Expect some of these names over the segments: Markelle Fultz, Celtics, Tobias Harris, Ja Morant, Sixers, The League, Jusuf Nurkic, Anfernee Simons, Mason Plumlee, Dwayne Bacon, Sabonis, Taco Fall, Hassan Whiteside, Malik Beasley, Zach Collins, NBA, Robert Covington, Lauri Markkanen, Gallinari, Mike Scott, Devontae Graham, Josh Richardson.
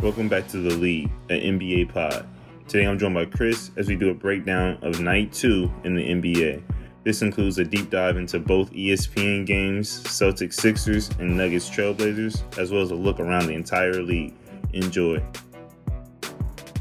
Welcome back to The League, an NBA pod. Today I'm joined by Chris as we do a breakdown of Night 2 in the NBA. This includes a deep dive into both ESPN games, Celtics Sixers, and Nuggets Trailblazers, as well as a look around the entire league. Enjoy.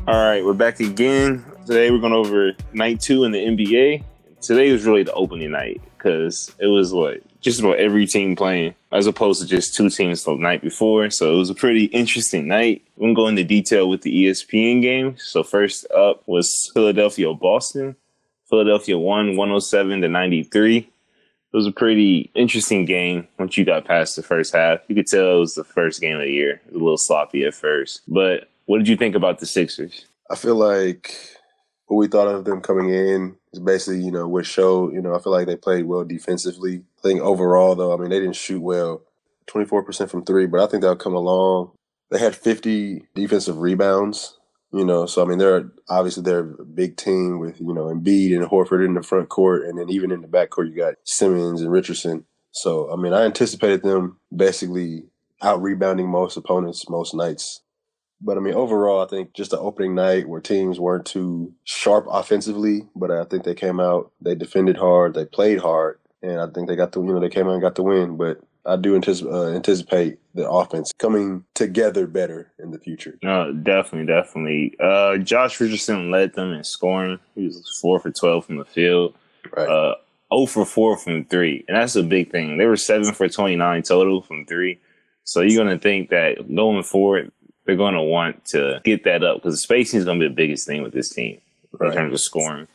All right, we're back again. Today we're going over Night 2 in the NBA. Today was really the opening night because it was like just about every team playing as opposed to just two teams the night before. So it was a pretty interesting night. We're going to go into detail with the ESPN game. So first up was Philadelphia-Boston. Philadelphia won 107-93. It was a pretty interesting game once you got past the first half. You could tell it was the first game of the year. It was a little sloppy at first. But what did you think about the Sixers? I feel like what we thought of them coming in is basically, what showed. I feel like they played well defensively. I think overall, though, they didn't shoot well. 24% from three, but I think that'll come along. They had 50 defensive rebounds, So, they're a big team with, Embiid and Horford in the front court. And then even in the back court, you got Simmons and Richardson. So, I anticipated them basically out-rebounding most opponents most nights. But, overall, I think just the opening night where teams weren't too sharp offensively, but I think they came out, they defended hard, they played hard, and I think they got the, they came out and got the win. But I do anticipate the offense coming together better in the future. No, definitely. Josh Richardson led them in scoring. He was 4 for 12 from the field, right. 0 for 4 from 3, and that's a big thing. They were 7 for 29 total from 3, so you're going to think that going forward, they're going to want to get that up because spacing is going to be the biggest thing with this team in terms of scoring.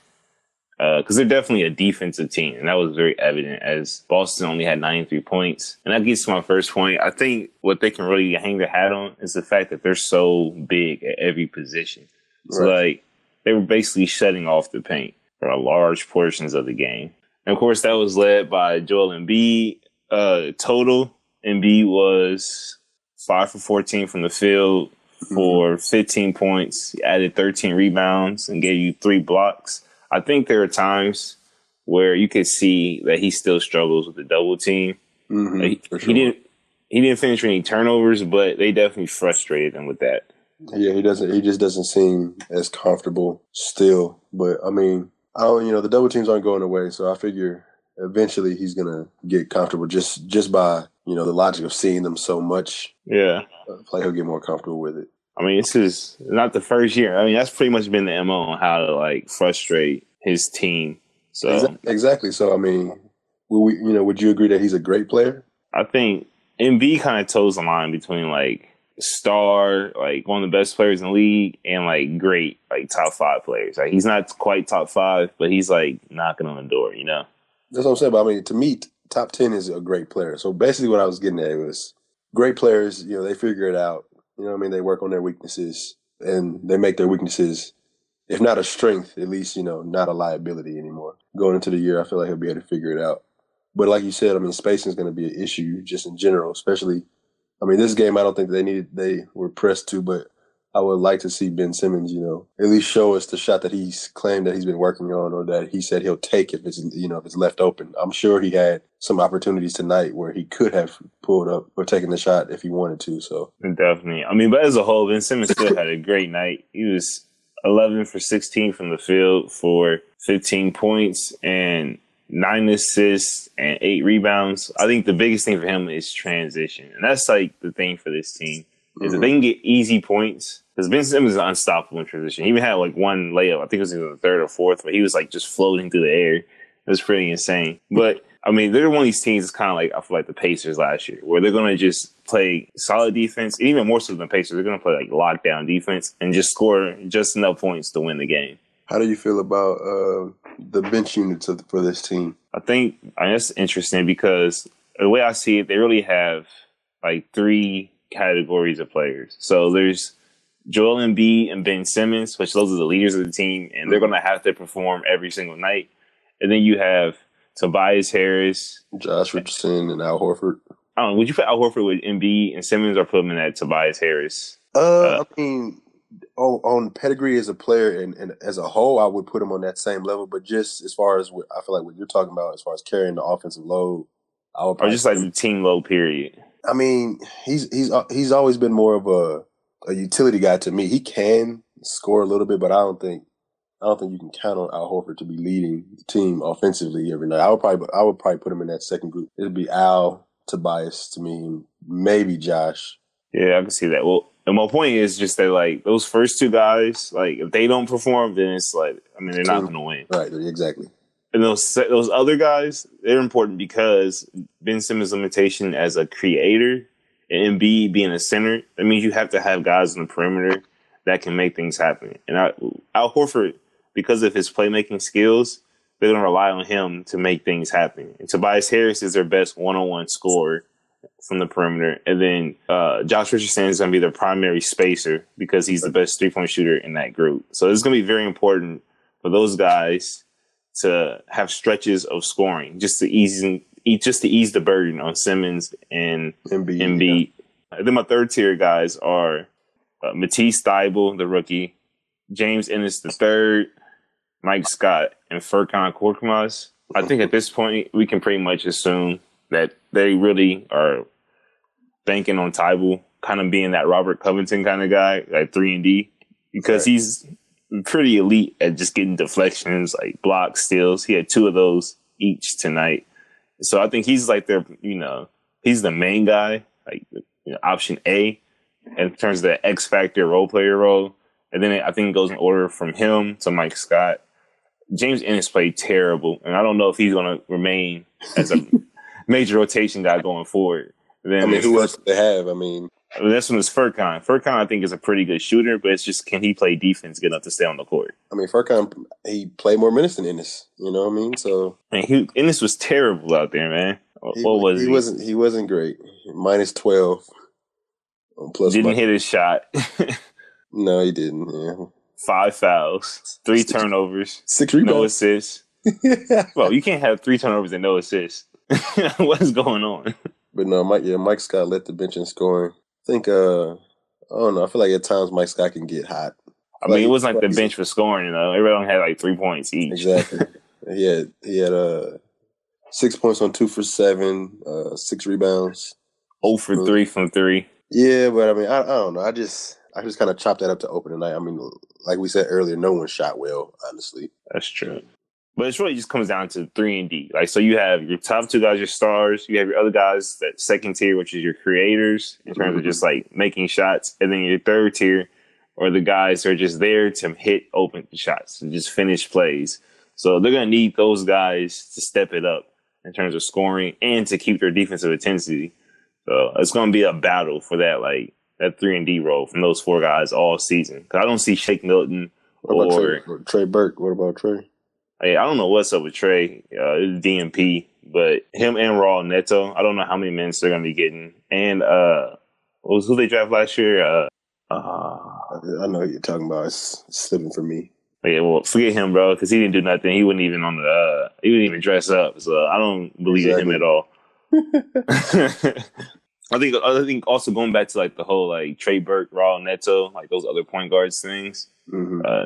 Because they're definitely a defensive team, and that was very evident as Boston only had 93 points. And that gets to my first point. I think what they can really hang their hat on is the fact that they're so big at every position. So, they were basically shutting off the paint for large portions of the game. And, of course, that was led by Joel Embiid. Total, Embiid was 5 for 14 from the field for 15 points. He added 13 rebounds and gave you 3 blocks. I think there are times where you can see that he still struggles with the double team. Mm-hmm, he didn't finish any turnovers, but they definitely frustrated him with that. Yeah, he just doesn't seem as comfortable still. But the double teams aren't going away, so I figure eventually he's gonna get comfortable just by the logic of seeing them so much. Yeah, play he'll get more comfortable with it. This is not the first year. That's pretty much been the MO on how to frustrate his team. So exactly. So would you agree that he's a great player? I think Embiid kind of toes the line between star, one of the best players in the league, and great, top 5 players. He's not quite top 5, but he's knocking on the door. That's what I'm saying. But to me, top 10 is a great player. So basically, what I was getting at was great players. They figure it out. They work on their weaknesses, and they make their weaknesses, if not a strength, at least, not a liability anymore. Going into the year, I feel like he'll be able to figure it out. But like you said, spacing is going to be an issue just in general, especially, this game I don't think they were pressed to, but I would like to see Ben Simmons, at least show us the shot that he's claimed that he's been working on or that he said he'll take if it's, if it's left open. I'm sure he had some opportunities tonight where he could have pulled up or taken the shot if he wanted to. So definitely. But as a whole, Ben Simmons still had a great night. He was 11 for 16 from the field for 15 points and 9 assists and 8 rebounds. I think the biggest thing for him is transition. And that's the thing for this team is if they can get easy points. Because Ben Simmons is unstoppable in transition. He even had one layup. I think it was either the third or fourth, but he was just floating through the air. It was pretty insane. But they're one of these teams that's kind of I feel like the Pacers last year, where they're going to just play solid defense, and even more so than Pacers, they're going to play lockdown defense and just score just enough points to win the game. How do you feel about the bench units for this team? I think that's interesting because the way I see it, they really have 3 categories of players. So there's Joel Embiid and Ben Simmons, which those are the leaders of the team, and they're going to have to perform every single night. And then you have Tobias Harris, Josh Richardson, and Al Horford. Would you put Al Horford with Embiid and Simmons or put him in that Tobias Harris? On pedigree as a player and as a whole, I would put him on that same level. But just as far as what I feel like what you're talking about, as far as carrying the offensive load, I would probably or just the team load period. He's always been more of a a utility guy to me. He can score a little bit, but I don't think you can count on Al Horford to be leading the team offensively every night. I would probably put him in that second group. It'd be Al, Tobias to me, maybe Josh. Yeah, I can see that. Well, and my point is just that, like, those first two guys, like, if they don't perform, then it's like, I mean, they're not going to win. Right, exactly. And those other guys, they're important because Ben Simmons' limitation as a creator and Embiid being a center, that means you have to have guys on the perimeter that can make things happen. And Al Horford, because of his playmaking skills, they're going to rely on him to make things happen. And Tobias Harris is their best one-on-one scorer from the perimeter. And then Josh Richardson is going to be their primary spacer because he's the best three-point shooter in that group. So it's going to be very important for those guys to have stretches of scoring just to ease the burden on Simmons and Embiid. Yeah. Then my third-tier guys are Matisse Thybulle, the rookie, James Ennis III, Mike Scott, and Furkan Korkmaz. I think at this point we can pretty much assume that they really are banking on Thybulle, kind of being that Robert Covington kind of guy, like 3-and-D, because he's pretty elite at just getting deflections, like blocks, steals. He had two of those each tonight. So I think he's like their, he's the main guy, like option A, in terms of the X factor role player role. And then I think it goes in order from him to Mike Scott. James Ennis played terrible, and I don't know if he's going to remain as a major rotation guy going forward. Then who else do they have? This one is Furkan. Furkan, I think, is a pretty good shooter, but it's just, can he play defense good enough to stay on the court? Furkan, he played more minutes than Ennis. You know what I mean? So, Ennis was terrible out there, man. What was he? He wasn't great. Minus 12. Plus didn't hit his shot. No, he didn't. Yeah. 5 fouls, 3 turnovers, 6 rebounds, no assists. Well, you can't have 3 turnovers and no assists. What's going on? But no, Mike Scott led the bench in scoring. I think, I don't know. I feel like at times Mike Scott can get hot. It wasn't like the bench for scoring, Everyone had like 3 points each. Exactly. He had 6 points on 2 for 7, 6 rebounds. 0 for 3 from 3. Yeah, but I don't know. I just kind of chopped that up to open tonight. Like we said earlier, no one shot well, honestly. That's true. But it really just comes down to 3-and-D. Like, so you have your top 2 guys, your stars. You have your other guys, that second tier, which is your creators in terms of just, like, making shots. And then your third tier are the guys that are just there to hit open shots and just finish plays. So they're going to need those guys to step it up in terms of scoring and to keep their defensive intensity. So it's going to be a battle for that, like, that 3-and-D role from those 4 guys all season. Because I don't see Shake Milton or Trey Burke. What about Trey? I don't know what's up with Trey, DMP, but him and Raul Neto, I don't know how many minutes they're going to be getting. And who they drafted last year? I know what you're talking about. It's slipping for me. Yeah, well, forget him, bro, because he didn't do nothing. He wasn't even he wouldn't even dress up. So I don't believe in him at all. I think also going back to like the whole like Trey Burke, Raul Neto, like those other point guards things.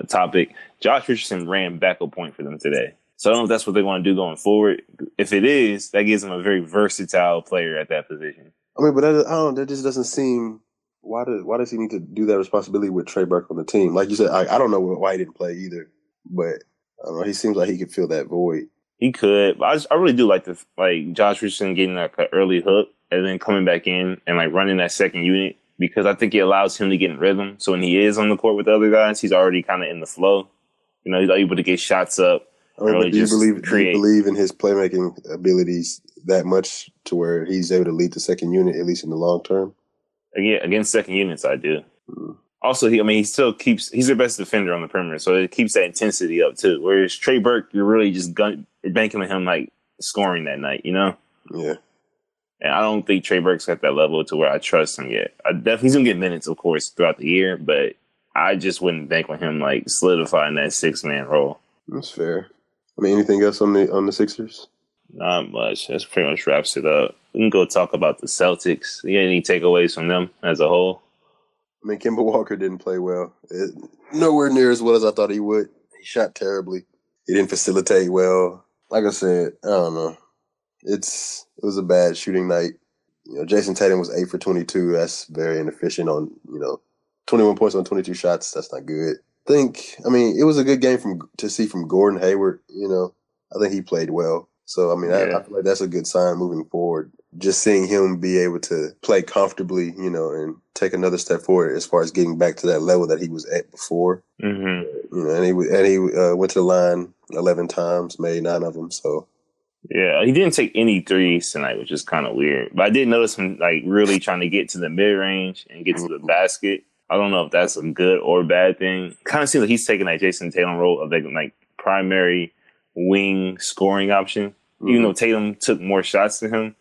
Topic. Josh Richardson ran back a point for them today. So I don't know if that's what they want to do going forward. If it is, that gives them a very versatile player at that position. That just doesn't seem. Why does he need to do that responsibility with Trey Burke on the team? Like you said, I don't know why he didn't play either, but I don't know, he seems like he could fill that void. He could. But I really do like Josh Richardson getting like an early hook and then coming back in and like running that second unit. Because I think it allows him to get in rhythm. So when he is on the court with the other guys, he's already kind of in the flow. He's able to get shots up. Do you believe in his playmaking abilities that much to where he's able to lead the second unit, at least in the long term? Yeah, against second units, I do. Also, he's their best defender on the perimeter, so it keeps that intensity up too. Whereas Trey Burke, you're really just banking on him like scoring that night, Yeah. And I don't think Trey Burke's at that level to where I trust him yet. He's going to get minutes, of course, throughout the year, but I just wouldn't bank on him, like, solidifying that 6-man role. That's fair. Anything else on the Sixers? Not much. That's pretty much wraps it up. We can go talk about the Celtics. You got any takeaways from them as a whole? Kemba Walker didn't play well. Nowhere near as well as I thought he would. He shot terribly. He didn't facilitate well. Like I said, I don't know. It was a bad shooting night. Jason Tatum was 8 for 22. That's very inefficient on 21 points on 22 shots. That's not good. I mean, it was a good game to see from Gordon Hayward. You know, I think he played well. So, I mean, I feel like that's a good sign moving forward. Just seeing him be able to play comfortably, you know, and take another step forward as far as getting back to that level that he was at before. Mm-hmm. You know, and he went to the line 11 times, made 9 of them. So, yeah, he didn't take any threes tonight, which is kind of weird. But I did notice him like really trying to get to the mid range and get to the basket. I don't know if that's a good or bad thing. Kind of seems like he's taking that Jason Tatum role of like primary wing scoring option, even though Tatum took more shots than him,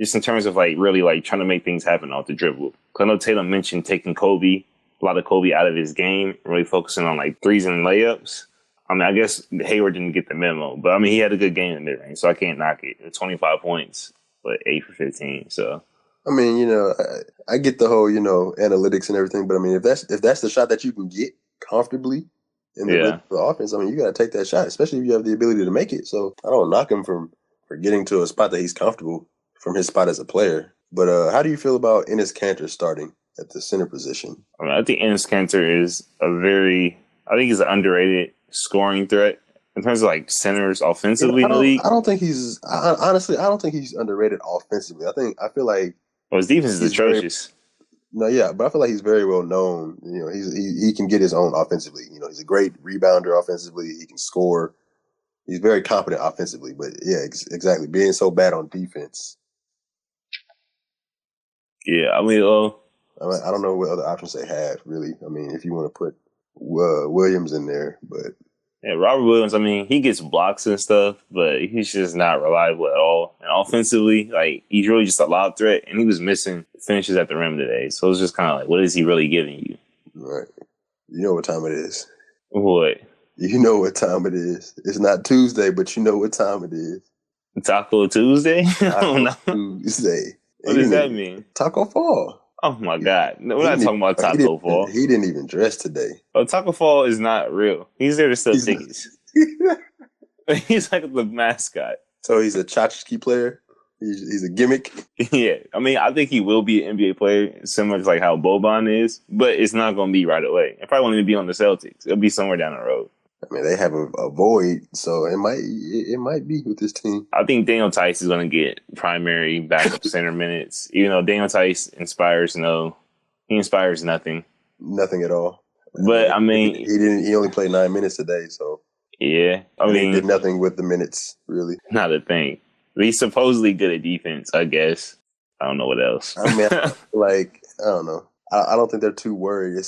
just in terms of like really like trying to make things happen off the dribble. Because I know Tatum mentioned taking a lot of Kobe out of his game, really focusing on like threes and layups. I mean, I guess Hayward didn't get the memo, but I mean, he had a good game in the mid-range, so I can't knock it. 25 points, but 8 for 15, so... I mean, you know, I get the whole, you know, analytics and everything, but I mean, if that's the shot that you can get comfortably in the offense, I mean, you got to take that shot, especially if you have the ability to make it. So I don't knock him for getting to a spot that he's comfortable from his spot as a player. But how do you feel about Enes Kanter starting at the center position? I mean, I think Enes Kanter is he's an underrated scoring threat in terms of like centers offensively in the league. I don't think he's underrated offensively. Well, his defense is atrocious. But I feel like he's very well known. You know, he can get his own offensively. You know, he's a great rebounder offensively. He can score. He's very competent offensively. But, yeah, exactly. Being so bad on defense. Yeah, I mean, I don't know what other options they have, really. I mean, if you want to put Williams in there. But yeah, Robert Williams, I mean, he gets blocks and stuff, but he's just not reliable at all. And offensively, like, he's really just a lob threat, and he was missing finishes at the rim today. So it's just kind of like, what is he really giving you? Right. You know what time it is. What? You know what time it is. It's not Tuesday, but you know what time it is. Taco Tuesday? I don't know. Tuesday. What does that mean? Taco Fall. Oh, my God. No, we're not talking about Taco Fall. He didn't even dress today. Oh, Taco Fall is not real. He's there to sell tickets. He's like the mascot. So he's a tchotchke player? He's a gimmick? Yeah. I mean, I think he will be an NBA player, similar to like how Boban is, but it's not going to be right away. It probably won't even be on the Celtics. It'll be somewhere down the road. I mean, they have a void, so it might be with this team. I think Daniel Tice is going to get primary backup center minutes. Even though Daniel Tice inspires nothing. Nothing at all. But I mean, he only played 9 minutes today, so yeah. I mean, he did nothing with the minutes, really. Not a thing. But he's supposedly good at defense, I guess. I don't know what else. I mean, like, I don't know. I don't think they're too worried.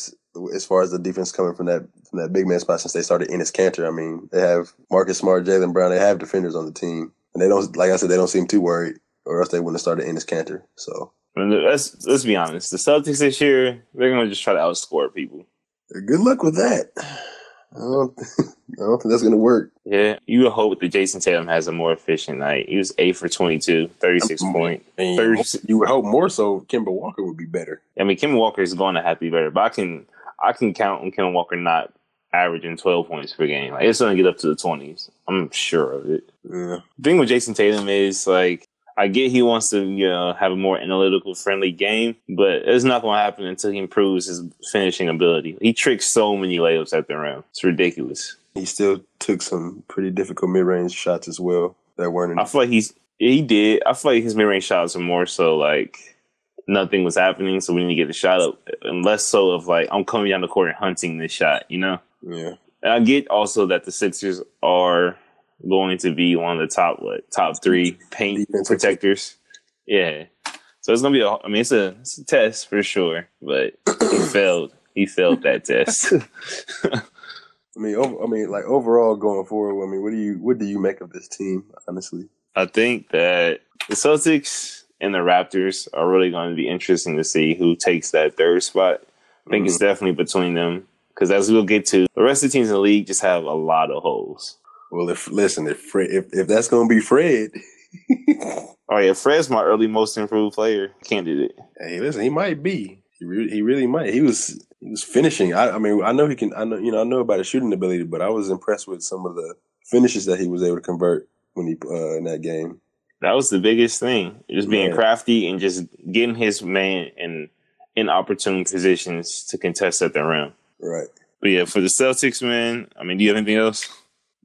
As far as the defense coming from that big man spot, since they started Enes Kanter, I mean, they have Marcus Smart, Jaylen Brown. They have defenders on the team, and they don't, like I said, they don't seem too worried, or else they wouldn't have started Enes Kanter. So I mean, let's be honest, the Celtics this year, they're going to just try to outscore people. Good luck with that. I don't think that's going to work. Yeah, you hope that Jason Tatum has a more efficient night. He was 8 for 22, 36 points. You would hope more so Kemba Walker would be better. I mean, Kemba Walker is going to have to be better, but I can count on Kemba Walker not averaging 12 points per game. Like, it's going to get up to the 20s. I'm sure of it. Yeah. The thing with Jason Tatum is, like, I get he wants to, you know, have a more analytical-friendly game, but it's not going to happen until he improves his finishing ability. He tricks so many layups at the rim. It's ridiculous. He still took some pretty difficult mid-range shots as well that weren't enough. I feel like I feel like his mid-range shots are more so, like, nothing was happening, so we need to get the shot up. And less so of, like, I'm coming down the court and hunting this shot, you know? Yeah. And I get also that the Sixers are going to be one of the top 3 paint protectors. Yeah. So it's going to be it's a test for sure, but he failed. He failed that test. I mean, like, overall going forward, I mean, what do you make of this team, honestly? I think that the Celtics and the Raptors are really going to be interesting to see who takes that third spot. I think it's definitely between them, because as we'll get to, the rest of the teams in the league just have a lot of holes. Well, if that's going to be Fred. Oh, yeah, Fred's my early most improved player candidate. Hey, listen, he might be. He really might. He was finishing. I know about his shooting ability, but I was impressed with some of the finishes that he was able to convert when he in that game. That was the biggest thing, just being crafty and just getting his man and in opportune positions to contest at the rim. Right. But yeah, for the Celtics, man, I mean, do you have anything else?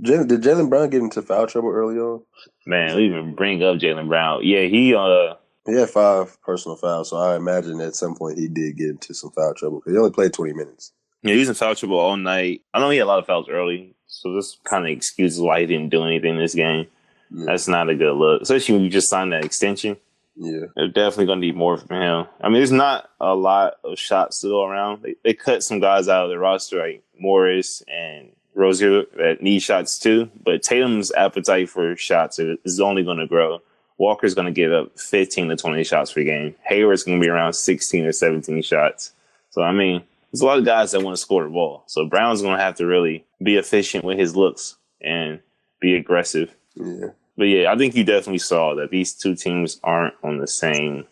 Did Jaylen Brown get into foul trouble early on? Man, we even bring up Jaylen Brown. Yeah, he had 5 personal fouls, so I imagine at some point he did get into some foul trouble because he only played 20 minutes. Yeah, he was in foul trouble all night. I know he had a lot of fouls early, so this kind of excuses why he didn't do anything this game. Yeah. That's not a good look, especially when you just signed that extension. Yeah, they're definitely going to need more from him. I mean, there's not a lot of shots to go around. They cut some guys out of the roster, like Morris and Rozier, that need shots too. But Tatum's appetite for shots is only going to grow. Walker's going to get up 15 to 20 shots per game. Hayward's going to be around 16 or 17 shots. So, I mean, there's a lot of guys that want to score the ball. So, Brown's going to have to really be efficient with his looks and be aggressive. Yeah. But, yeah, I think you definitely saw that these two teams aren't on the same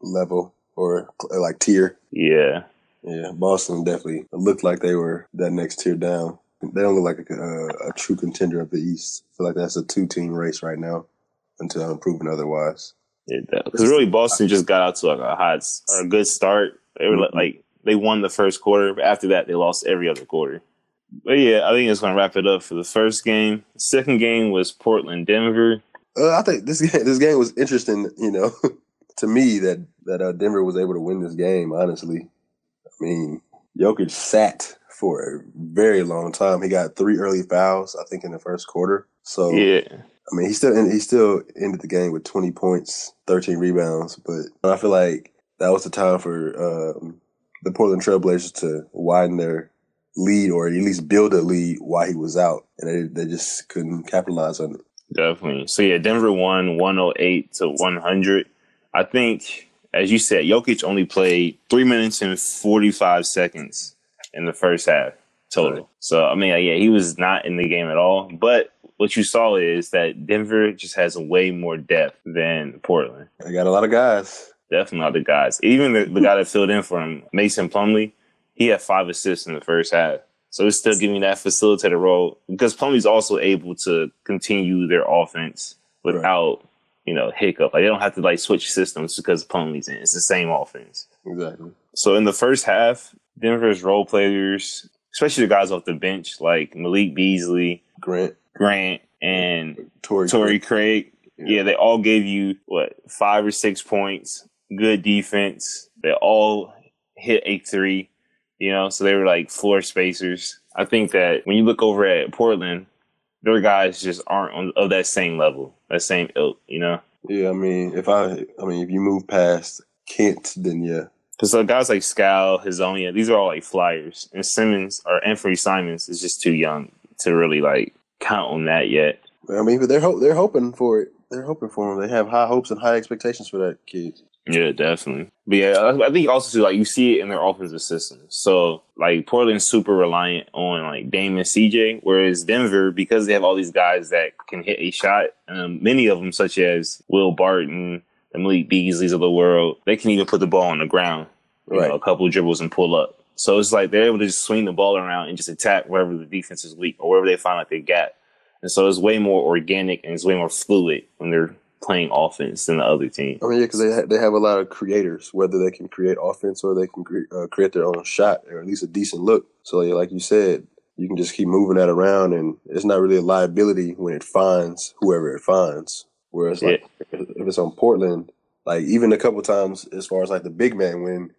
level or, like, tier. Yeah. Yeah, Boston definitely looked like they were that next tier down. They don't look like a true contender of the East. I feel like that's a two-team race right now until I'm proven otherwise. Yeah, because really Boston just got out to like a hot or a good start. They were like they won the first quarter, but after that they lost every other quarter. But yeah, I think it's going to wrap it up for the first game. The second game was Portland Denver. I think this game was interesting, you know, to me that Denver was able to win this game. Honestly, I mean, Jokic sat for a very long time. He got 3 early fouls, I think, in the first quarter. So yeah. I mean, he still ended the game with 20 points, 13 rebounds, but I feel like that was the time for the Portland Trailblazers to widen their lead or at least build a lead while he was out, and they just couldn't capitalize on it. Definitely. So, yeah, Denver won 108 to 100. I think, as you said, Jokic only played 3 minutes and 45 seconds in the first half total. Right. So, I mean, yeah, he was not in the game at all, but what you saw is that Denver just has way more depth than Portland. They got a lot of guys. Definitely a lot of guys. Even the guy that filled in for him, Mason Plumlee, he had 5 assists in the first half. So it's still giving that facilitator role because Plumlee's also able to continue their offense without, you know, hiccup. Like they don't have to like switch systems because Plumlee's in. It's the same offense. Exactly. So in the first half, Denver's role players, especially the guys off the bench like Malik Beasley, Grant and Torrey Craig. Yeah, they all gave you, 5 or 6 points, good defense. They all hit a 3, you know, so they were like floor spacers. I think that when you look over at Portland, their guys just aren't of that same level, that same ilk, you know? Yeah, I mean, if you move past Kent, then yeah. Because guys like Scal, Hazonia, these are all like flyers. And Anfernee Simons is just too young to really like count on that yet. I mean, but they're hoping for it. They're hoping for him. They have high hopes and high expectations for that kid. Yeah, definitely. But yeah, I think also too, like you see it in their offensive system. So like Portland's super reliant on like Dame and CJ, whereas Denver, because they have all these guys that can hit a shot, many of them such as Will Barton, the Malik Beasleys of the world, they can even put the ball on the ground, you know, a couple of dribbles and pull up. So it's like they're able to just swing the ball around and just attack wherever the defense is weak or wherever they find like their gap. And so it's way more organic and it's way more fluid when they're playing offense than the other team. I mean, yeah, because they have a lot of creators, whether they can create offense or they can create their own shot or at least a decent look. So yeah, like you said, you can just keep moving that around and it's not really a liability when it finds whoever it finds. Whereas if it's on Portland, like even a couple times as far as like the big man when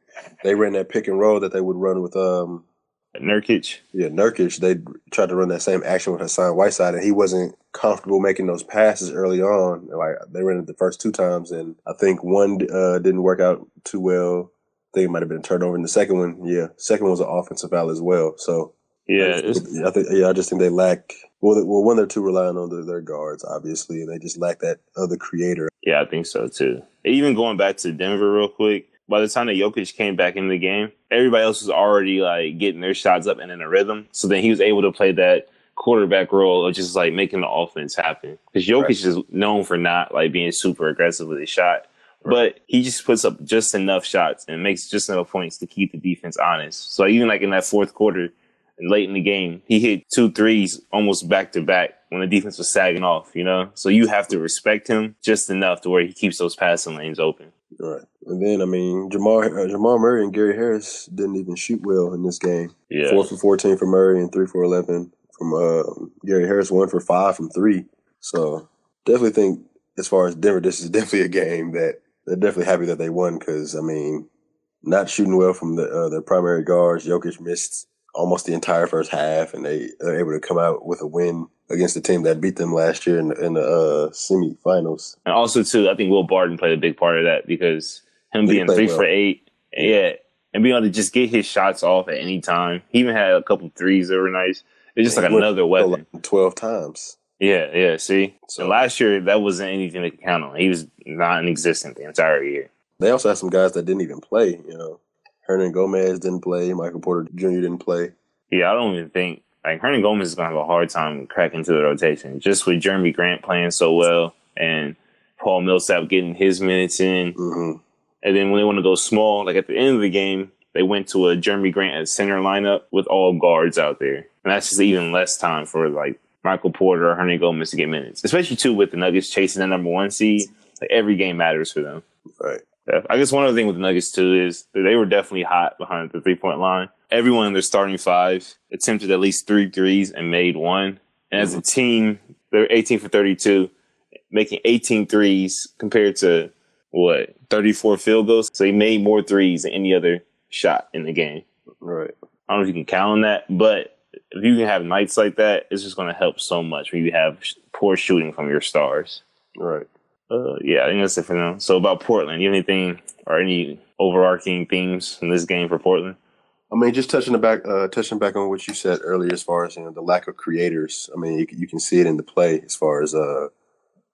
they ran that pick and roll that they would run with Nurkic. Yeah, Nurkic. They tried to run that same action with Hassan Whiteside, and he wasn't comfortable making those passes early on. Like they ran it the first 2 times, and I think one didn't work out too well. I think it might have been a turnover. And the second one, second one was an offensive foul as well. So yeah, I just think they lack. Well, one, they're too reliant on their guards, obviously, and they just lack that other creator. Yeah, I think so too. Even going back to Denver real quick. By the time that Jokic came back in the game, everybody else was already like getting their shots up and in a rhythm. So then he was able to play that quarterback role of just like making the offense happen. Because Jokic is known for not like being super aggressive with his shot, but he just puts up just enough shots and makes just enough points to keep the defense honest. So even like in that fourth quarter and late in the game, he hit 2 threes almost back to back when the defense was sagging off. You know, so you have to respect him just enough to where he keeps those passing lanes open. Right. And then, I mean, Jamal Murray and Gary Harris didn't even shoot well in this game. Yeah. 4 for 14 for Murray and 3 for 11 from Gary Harris, 1 for 5 from 3. So definitely think as far as Denver, this is definitely a game that they're definitely happy that they won because, I mean, not shooting well from their primary guards. Jokic missed almost the entire first half, and they are able to come out with a win against the team that beat them last year in the semifinals. And also, too, I think Will Barton played a big part of that because him being 3 for 8, and being able to just get his shots off at any time. He even had a couple threes that were nice. It's just like another weapon. 12 times. Yeah, see? So last year, that wasn't anything they could count on. He was non-existent the entire year. They also had some guys that didn't even play, you know. Hernangómez didn't play. Michael Porter Jr. didn't play. Yeah, I don't even think Hernangómez is going to have a hard time cracking into the rotation. Just with Jeremy Grant playing so well and Paul Millsap getting his minutes in. Mm-hmm. And then when they want to go small, like at the end of the game, they went to a Jeremy Grant at center lineup with all guards out there. And that's just even less time for like Michael Porter or Hernangómez to get minutes. Especially, too, with the Nuggets chasing the number one seed. Like every game matters for them. Right. I guess one other thing with the Nuggets, too, is they were definitely hot behind the three-point line. Everyone in their starting five attempted at least 3 threes and made one. And as a team, they were 18 for 32, making 18 threes compared to, 34 field goals? So they made more threes than any other shot in the game. Right. I don't know if you can count on that, but if you can have nights like that, it's just going to help so much when you have poor shooting from your stars. Right. I think that's it for now. So about Portland, you have anything or any overarching themes in this game for Portland? I mean, just touching back on what you said earlier, as far as the lack of creators. I mean, you can see it in the play as far as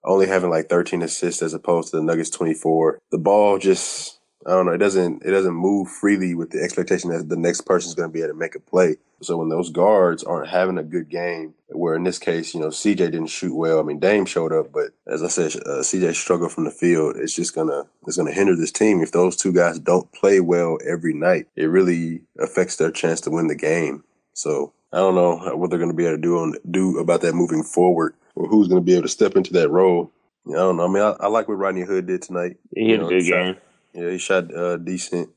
only having 13 assists as opposed to the Nuggets 24. The ball just, I don't know, it doesn't move freely with the expectation that the next person's going to be able to make a play. So when those guards aren't having a good game, where in this case, CJ didn't shoot well. I mean, Dame showed up, but as I said, CJ struggled from the field. It's just gonna hinder this team. If those two guys don't play well every night, it really affects their chance to win the game. So I don't know what they're going to be able to do about that moving forward, or who's going to be able to step into that role. I don't know. I mean, I like what Rodney Hood did tonight. He had a good game. Yeah, he shot decent,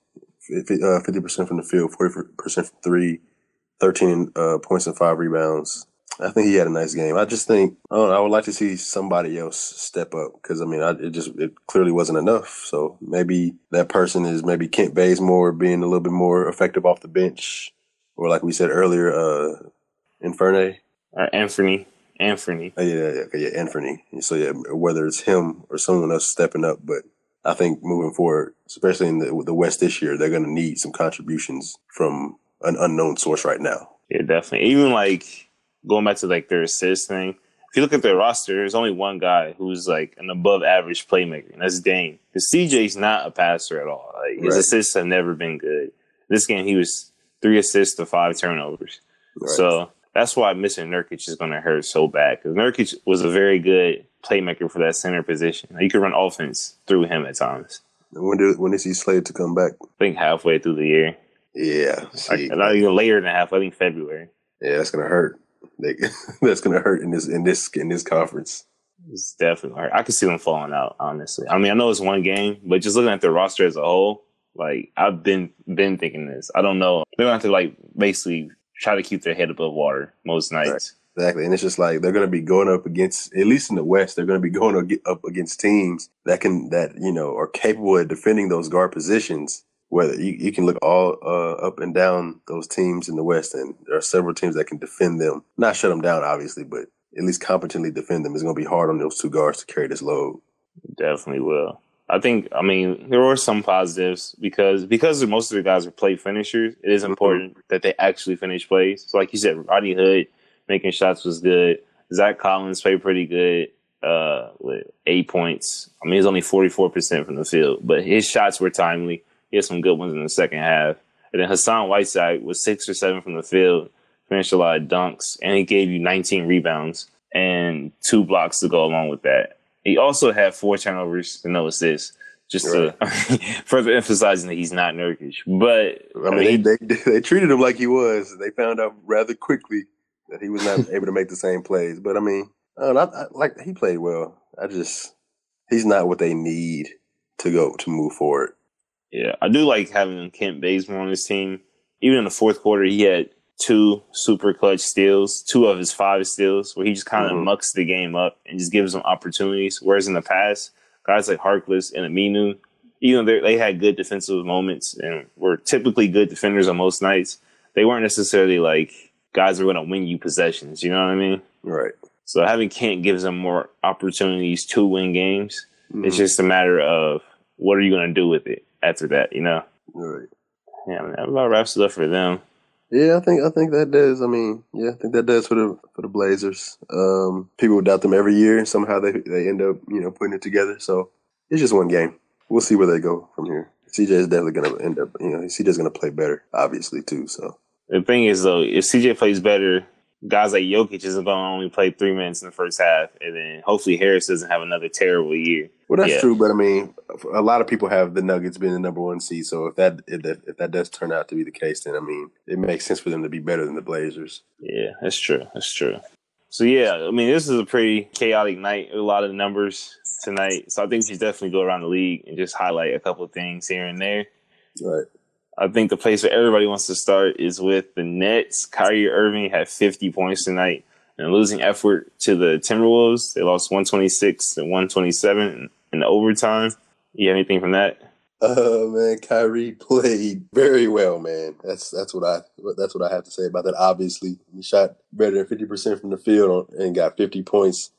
50% from the field, 40% from three, 13 points and 5 rebounds. I think he had a nice game. I just think, I would like to see somebody else step up because, I mean, it clearly wasn't enough. So maybe that person is maybe Kent Bazemore being a little bit more effective off the bench, or like we said earlier, Anthony. Anthony. So, whether it's him or someone else stepping up, but I think moving forward, especially in the West this year, they're going to need some contributions from an unknown source right now. Yeah, definitely. Even going back to their assist thing, if you look at their roster, there's only one guy who's an above average playmaker, and that's Dame. Because CJ's not a passer at all. His assists have never been good. This game, he was 3 assists to 5 turnovers. Right. So that's why missing Nurkic is going to hurt so bad. Because Nurkic was a very good playmaker for that center position. You could run offense through him at times. When is he slated to come back? I think halfway through the year. Yeah. Not even later than half. I think February. Yeah, that's going to hurt. That's going to hurt in this conference. It's definitely hurt. I could see them falling out, honestly. I mean, I know it's one game, but just looking at the roster as a whole, I've been thinking this. I don't know. They're going to have to basically try to keep their head above water most nights. Right. Exactly. And it's just they're going to be going up against, at least in the West, they're going to be going up against teams that are capable of defending those guard positions. Whether you can look all up and down those teams in the West, and there are several teams that can defend them. Not shut them down, obviously, but at least competently defend them. It's going to be hard on those two guards to carry this load. Definitely will. I think, I mean, there are some positives because most of the guys are play finishers. It is important that they actually finish plays. So, you said, Rodney Hood making shots was good. Zach Collins played pretty good with 8 points. I mean, he's only 44% from the field, but his shots were timely. He had some good ones in the second half. And then Hassan Whiteside was 6 or 7 from the field, finished a lot of dunks, and he gave you 19 rebounds and 2 blocks to go along with that. He also had 4 turnovers and no assists, further emphasizing that he's not Nurkic. But they treated him like he was. They found out rather quickly that he was not able to make the same plays. But I mean, he played well. He's not what they need to move forward. Yeah, I do like having Kent Bazemore on his team. Even in the fourth quarter, he had 2 super clutch steals, 2 of his 5 steals, where he just kind of mucks the game up and just gives them opportunities. Whereas in the past, guys like Harkless and Aminu, even though they had good defensive moments and were typically good defenders on most nights, they weren't necessarily like guys who were going to win you possessions. You know what I mean? Right. So having Kent gives them more opportunities to win games. Mm-hmm. It's just a matter of what are you going to do with it after that, you know? Right. Yeah, man, that about wraps it up for them. Yeah, I think that does. I mean, yeah, I think that does for the Blazers. People would doubt them every year, and somehow they end up, you know, putting it together. So it's just one game. We'll see where they go from here. CJ is definitely going to end up, you know, CJ's going to play better, obviously, too. So the thing is, though, if CJ plays better, guys like Jokic isn't going to only play 3 minutes in the first half, and then hopefully Harris doesn't have another terrible year. Well, that's true, but I mean, a lot of people have the Nuggets being the #1 seed. So if that does turn out to be the case, then I mean, it makes sense for them to be better than the Blazers. Yeah, that's true. That's true. So yeah, I mean, this is a pretty chaotic night. A lot of numbers tonight, so I think we should definitely go around the league and just highlight a couple of things here and there. Right. I think the place where everybody wants to start is with the Nets. Kyrie Irving had 50 points tonight in a losing effort to the Timberwolves. They lost 126-127 in overtime. You have anything from that? Oh man, Kyrie played very well, man. That's what I have to say about that. Obviously, he shot better than 50% from the field and got 50 points.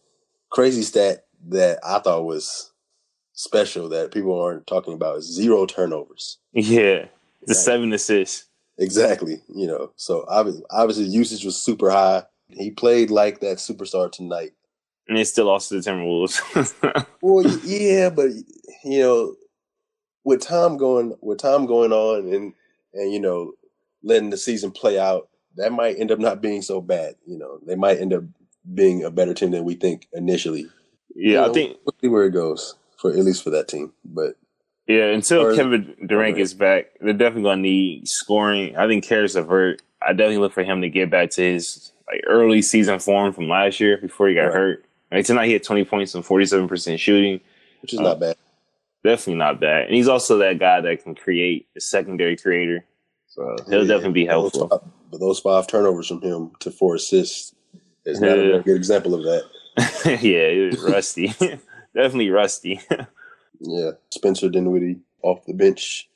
Crazy stat that I thought was special that people aren't talking about is 0 turnovers. Yeah. The exactly. 7 assists. Exactly. You know, so obviously usage was super high. He played like that superstar tonight. And they still lost to the Timberwolves. Well, yeah, but, you know, with time going on and, you know, letting the season play out, that might end up not being so bad. You know, they might end up being a better team than we think initially. Yeah, you know, I think. We'll see where it goes, at least for that team. But. Yeah, until Kevin Durant gets back, they're definitely going to need scoring. I think Caris LeVert, I definitely look for him to get back to his like early season form from last year before he got hurt. Like tonight, he had 20 points and 47% shooting. Which is not bad. Definitely not bad. And he's also that guy that can create, a secondary creator. So he'll definitely be helpful. But those 5 turnovers from him to 4 assists is not a good example of that. Yeah, it was rusty. Definitely rusty. Yeah, Spencer Dinwiddie off the bench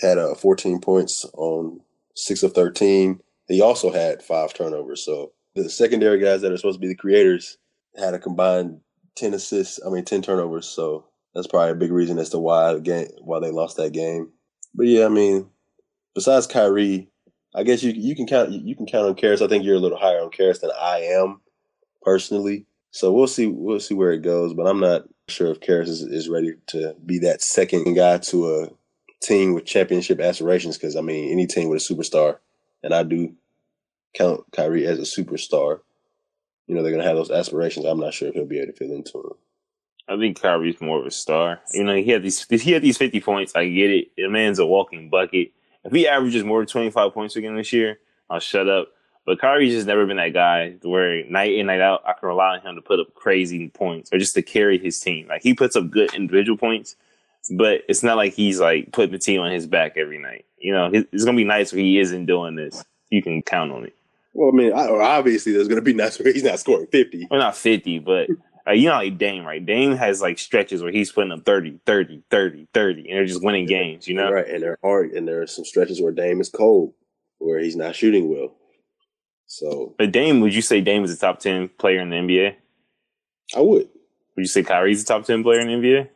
had 14 points on 6 of 13. He also had 5 turnovers. So the secondary guys that are supposed to be the creators had a combined 10 turnovers. So that's probably a big reason as to why they lost that game. But yeah, I mean, besides Kyrie, I guess you can count on Caris. I think you're a little higher on Caris than I am personally. So we'll see where it goes. But I'm not sure if Caris is ready to be that second guy to a team with championship aspirations, because I mean any team with a superstar, and I do count Kyrie as a superstar, you know, they're gonna have those aspirations. I'm not sure if he'll be able to fit into them. I think Kyrie's more of a star. You know, he had these 50 points. I get it. The man's a walking bucket. If he averages more than 25 points again this year, I'll shut up. But Kyrie's just never been that guy where night in, night out, I can rely on him to put up crazy points or just to carry his team. Like, he puts up good individual points, but it's not like he's, like, putting the team on his back every night. You know, it's going to be nights where he isn't doing this. You can count on it. Well, I mean, obviously there's going to be nights where he's not scoring 50. Well, not 50, but, you know, like Dame, right? Dame has, like, stretches where he's putting up 30, 30, 30, 30, and they're just winning games, you know? Right, and they're hard, and there are some stretches where Dame is cold, where he's not shooting well. So, but Dame, would you say Dame is a top 10 player in the NBA? I would. Would you say Kyrie's a top 10 player in the NBA?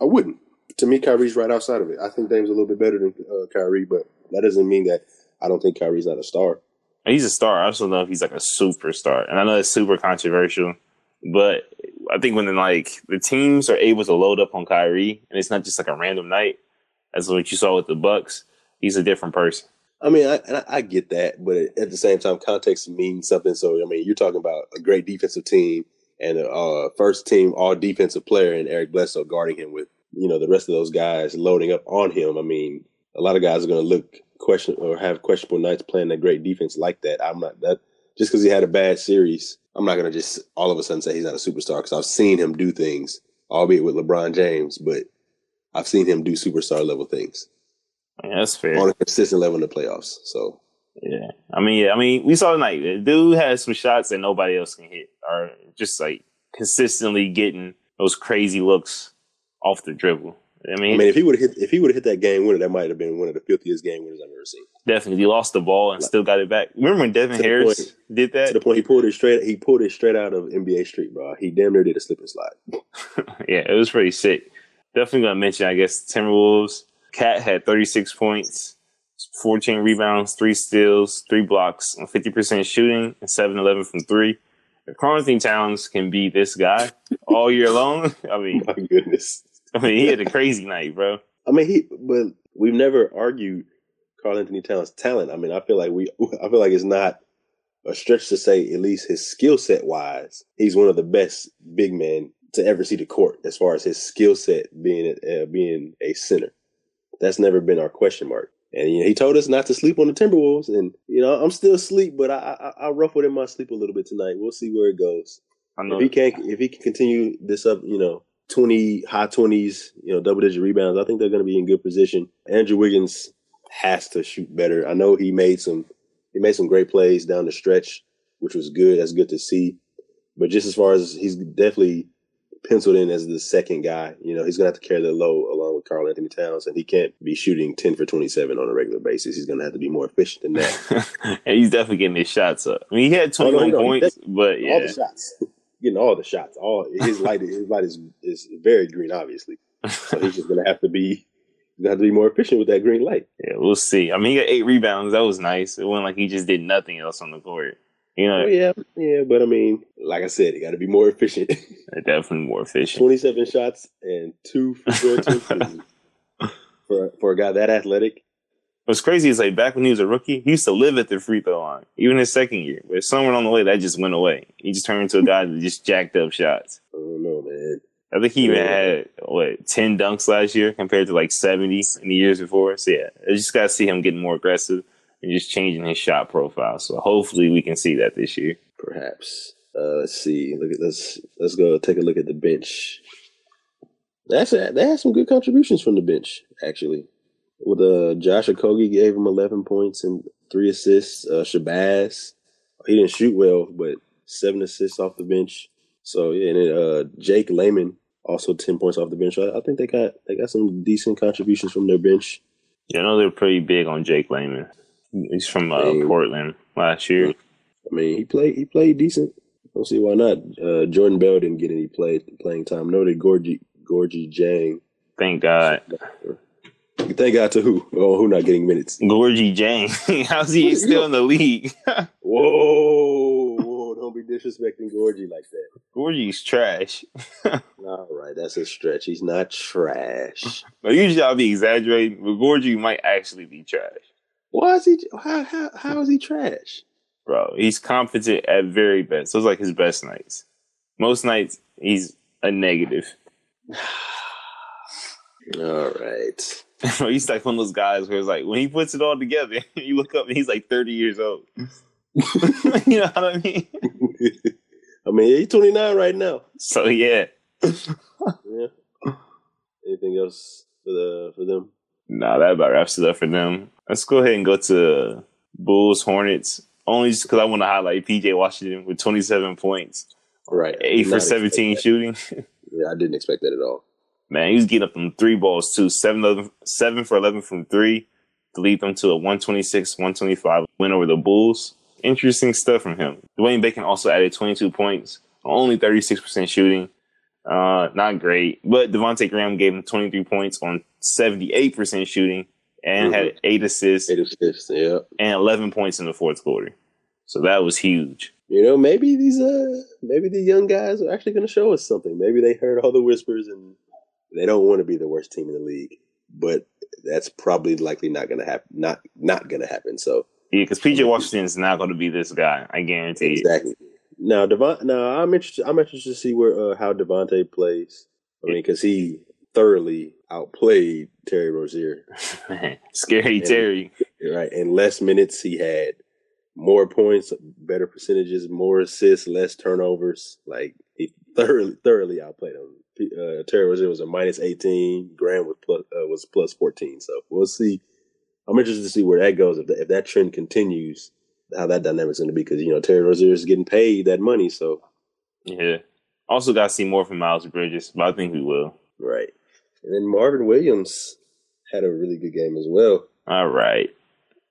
I wouldn't. To me, Kyrie's right outside of it. I think Dame's a little bit better than Kyrie, but that doesn't mean that I don't think Kyrie's not a star. He's a star. I also know if he's like a superstar, and I know it's super controversial, but I think when the teams are able to load up on Kyrie, and it's not just like a random night, as what you saw with the Bucks, he's a different person. I mean, I get that, but at the same time, context means something. So, I mean, you're talking about a great defensive team and a first-team all-defensive player and Eric Bledsoe guarding him with, you know, the rest of those guys loading up on him. I mean, a lot of guys are going to look questionable or have questionable nights playing a great defense like that. Just because he had a bad series, I'm not going to just all of a sudden say he's not a superstar, because I've seen him do things, albeit with LeBron James, but I've seen him do superstar-level things. Yeah, that's fair. On a consistent level in the playoffs. So I mean, we saw tonight. The dude has some shots that nobody else can hit, or just like consistently getting those crazy looks off the dribble. I mean, if he would have hit that game winner, that might have been one of the filthiest game winners I've ever seen. Definitely, he lost the ball and still got it back. Remember when Devin Harris did that? To the point he pulled it straight out of NBA Street, bro. He damn near did a slip and slide. Yeah, it was pretty sick. Definitely gonna mention, I guess, Timberwolves. Cat had 36 points, 14 rebounds, 3 steals, 3 blocks, on 50% shooting, and 7-11 from 3. If Karl-Anthony Towns can be this guy all year long, I mean, my goodness. I mean, he had a crazy night, bro. I mean, but we've never argued Karl-Anthony Towns' talent. I mean, I feel like it's not a stretch to say, at least his skill set wise, he's one of the best big men to ever see the court as far as his skill set being a center. That's never been our question mark. And he told us not to sleep on the Timberwolves. And, I'm still asleep, but I ruffled in my sleep a little bit tonight. We'll see where it goes. I know. If he can continue this up, high 20s, double-digit rebounds, I think they're going to be in good position. Andrew Wiggins has to shoot better. I know he made some great plays down the stretch, which was good. That's good to see. But just as far as he's definitely penciled in as the second guy, he's going to have to carry the load along with Karl-Anthony Towns, and he can't be shooting 10 for 27 on a regular basis. He's going to have to be more efficient than that. And he's definitely getting his shots up. I mean, he had 21 points, but yeah. All the shots. Getting all the shots. His light is very green, obviously. So he's just gonna have to be more efficient with that green light. Yeah, we'll see. I mean, he got 8 rebounds. That was nice. It wasn't like he just did nothing else on the court. Yeah. But I mean, like I said, he got to be more efficient. Definitely more efficient. 27 shots and 2 free throws for a guy that athletic. What's crazy is like back when he was a rookie, he used to live at the free throw line, even his second year. But somewhere on the way, that just went away. He just turned into a guy that just jacked up shots. I don't know, man. I think he even had, 10 dunks last year compared to 70 in the years before. So, yeah, I just got to see him getting more aggressive and just changing his shot profile. So, hopefully we can see that this year. Perhaps. Let's see. Let's go take a look at the bench. They had some good contributions from the bench, actually. With Josh Okogie gave him 11 points and 3 assists. Shabazz, he didn't shoot well, but 7 assists off the bench. So yeah, and then Jake Layman also 10 points off the bench. So I think they got some decent contributions from their bench. Yeah, I know they're pretty big on Jake Layman. He's from Portland last year. I mean, he played decent. I don't see why not. Jordan Bell didn't get any playing time. No, they Gorgie Jang. Thank God. Thank God to who? Oh, who not getting minutes? Georges Niang. How's he still in the league? whoa, don't be disrespecting Georgie like that. Georgie's trash. All right, that's a stretch. He's not trash. But usually I'll be exaggerating, but Georgie might actually be trash. Why is he? How is he trash? Bro, he's competent at very best. Those his best nights. Most nights, he's a negative. All right. He's like one of those guys where it's like when he puts it all together, you look up and he's 30 years old. You know what I mean? I mean, he's 29 right now. So yeah. Yeah. Anything else for them? Nah, that about wraps it up for them. Let's go ahead and go to Bulls Hornets. Only just because I want to highlight PJ Washington with 27 points. Right. 8 for 17 shooting. Yeah, I didn't expect that at all. Man, he was getting up on 3 balls, too. 7 for 11 from 3 to lead them to a 126-125 win over the Bulls. Interesting stuff from him. Dwayne Bacon also added 22 points, only 36% shooting. Not great. But Devontae Graham gave him 23 points on 78% shooting and had 8 assists. 8 assists, yeah. And 11 points in the fourth quarter. So that was huge. Maybe these young guys are actually going to show us something. Maybe they heard all the whispers and they don't want to be the worst team in the league, but that's probably likely not going to happen. Not going to happen. So yeah, because PJ Washington is not going to be this guy. I guarantee. Exactly. Now, I'm interested to see how Devontae plays. I mean, because he thoroughly outplayed Terry Rozier. Scary Terry. Right, and less minutes he had, more points, better percentages, more assists, less turnovers. He thoroughly outplayed him. Terry Rozier was a -18. Graham was plus 14. So we'll see I'm interested to see where that goes. If that trend continues, how that dynamic's going to be, because, you know, Terry Rozier is getting paid that money. So, yeah. Also got to see more from Miles Bridges, but I think we will. Right. And then Marvin Williams had a really good game as well. All right.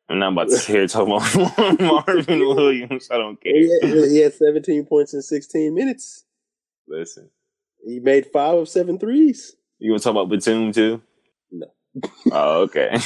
I'm not about to hear talk about Marvin Williams. I don't care. He had 17 points in 16 minutes. Listen. He made 5 of 7 threes. You want to talk about Batum, too? No. Oh, okay.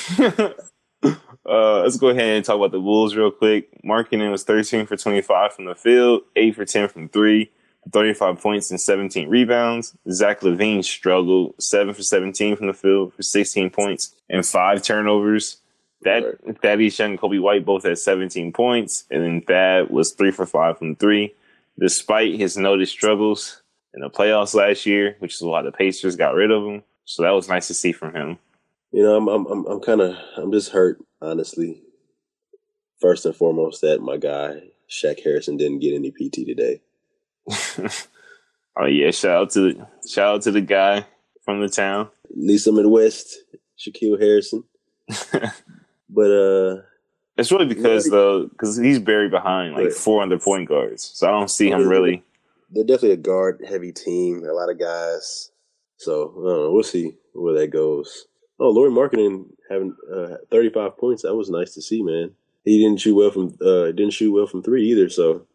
Let's go ahead and talk about the Wolves real quick. Markkanen was 13 for 25 from the field, 8 for 10 from 3, 35 points and 17 rebounds. Zach LaVine struggled, 7 for 17 from the field for 16 points and 5 turnovers. Thaddeus Young and Kobe White both had 17 points, and then Thad was 3 for 5 from 3. Despite his noted struggles in the playoffs last year, which is why the Pacers got rid of him, so that was nice to see from him. You know, I'm just hurt, honestly. First and foremost, that my guy Shaq Harrison didn't get any PT today. Oh yeah, shout out to the guy from the town, Lisa Midwest, Shaquille Harrison. But it's really because because he's buried behind like 400 point guards, so I don't see him really. They're definitely a guard heavy team, a lot of guys. So I don't know, we'll see where that goes. Oh, Lauri Markkanen having 35 points. That was nice to see, man. He didn't shoot well from three either. So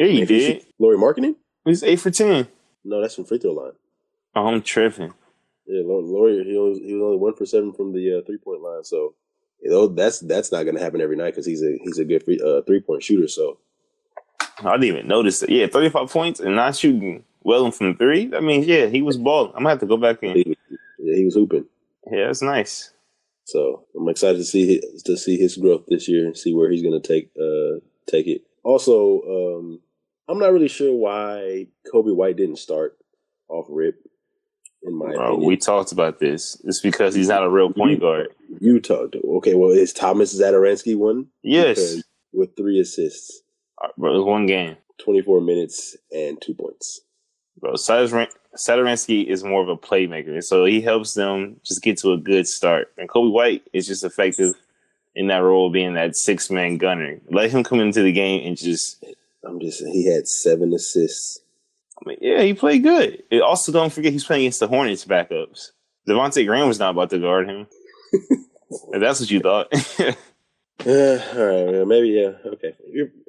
yeah, he did. Lauri Markkanen? He's 8 for 10. No, that's from free throw line. Oh, I'm tripping. Yeah, Lauri. He was only 1 for 7 from the 3-point line. So you know that's not going to happen every night because he's a good 3-point shooter. So I didn't even notice that. Yeah, 35 points and not shooting well from three. That means he was balling. I'm gonna have to go back in. Yeah, he was hooping. Yeah, that's nice. So I'm excited to see his growth this year and see where he's going to take it. Also, I'm not really sure why Kobe White didn't start off rip. In my opinion, we talked about this. It's because he's not a real point guard. You talked. Okay, well, is Thomas Zadoranski one? Yes, because with 3 assists. Bro, it was one game, 24 minutes, and 2 points. Bro, Satoransky is more of a playmaker, so he helps them just get to a good start. And Kobe White is just effective in that role, being that 6-man gunner. Let him come into the game and he had 7 assists. I mean, yeah, he played good. And also, don't forget he's playing against the Hornets backups. Devontae Graham was not about to guard him. If that's what you thought. All right, maybe, yeah, okay.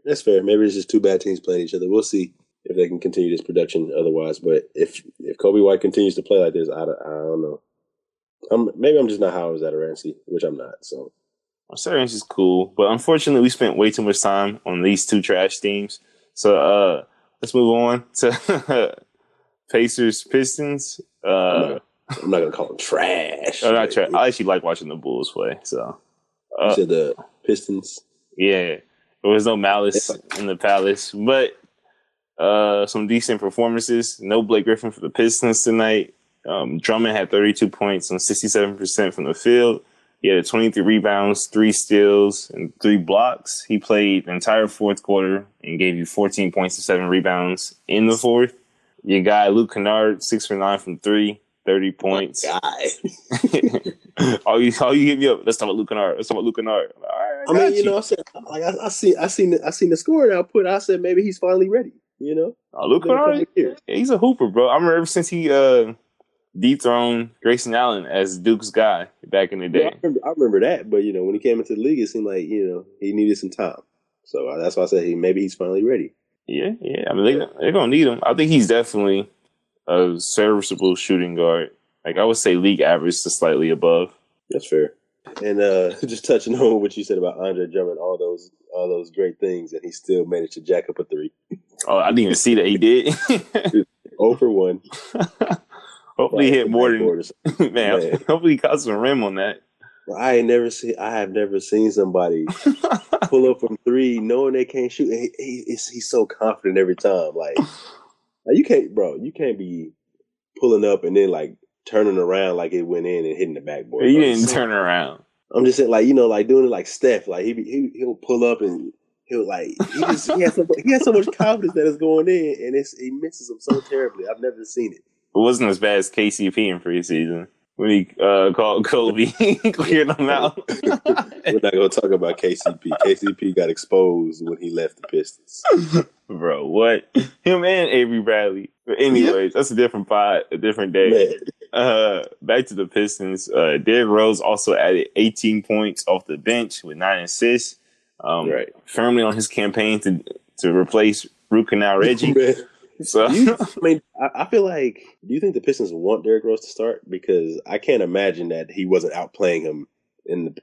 That's fair. Maybe it's just 2 bad teams playing each other. We'll see if they can continue this production otherwise. But if Kobe White continues to play like this, I don't know. Maybe I'm just not high on Zadoranski, which I'm not. So Zadoranski's cool. But unfortunately, we spent way too much time on these 2 trash teams. So let's move on to Pacers-Pistons. I'm not going to call them trash. Not trash. I actually like watching the Bulls play. So you said the Pistons? Yeah. There was no malice in the palace. But some decent performances. No Blake Griffin for the Pistons tonight. Drummond had 32 points on 67% from the field. He had 23 rebounds, 3 steals, and 3 blocks. He played the entire fourth quarter and gave you 14 points and 7 rebounds in the fourth. Your guy, Luke Kennard, 6 for 9 from 3, 30 points. All you hit me up. Let's talk about Luke Kennard. All right, I mean, you know, I said, like, I seen the score and I said, maybe he's finally ready. You know, Luke Kennard, he's a hooper, bro. I remember ever since he dethroned Grayson Allen as Duke's guy back in the day. Yeah, I remember that, but you know, when he came into the league, it seemed like, you know, he needed some time. So that's why I said maybe he's finally ready. Yeah. I mean, they're gonna need him. I think he's definitely a serviceable shooting guard. Like I would say, league average to slightly above. That's fair. And just touching on what you said about Andre Drummond, all those great things, and he still managed to jack up a 3. Oh, I didn't even see that he did. 0 for 1. Hopefully he hit more than man. Hopefully he caught some rim on that. I have never seen somebody pull up from 3 knowing they can't shoot. He's so confident every time. Like you can't be pulling up and then like turning around like it went in and hitting the backboard. You didn't turn around. I'm just saying, like, you know, like doing it like Steph, like he'll pull up and he'll like he has so much confidence that it's going in, and he misses them so terribly. I've never seen it. It wasn't as bad as KCP in preseason. when he called Kobe, cleared him out. We're not going to talk about KCP. KCP got exposed when he left the Pistons. Bro, what? Him and Avery Bradley. But anyways, that's a different pod, a different day. Back to the Pistons. Derrick Rose also added 18 points off the bench with 9 assists. Firmly on his campaign to replace Root Canal Reggie. So I feel like, do you think the Pistons want Derrick Rose to start? Because I can't imagine that he wasn't outplaying him in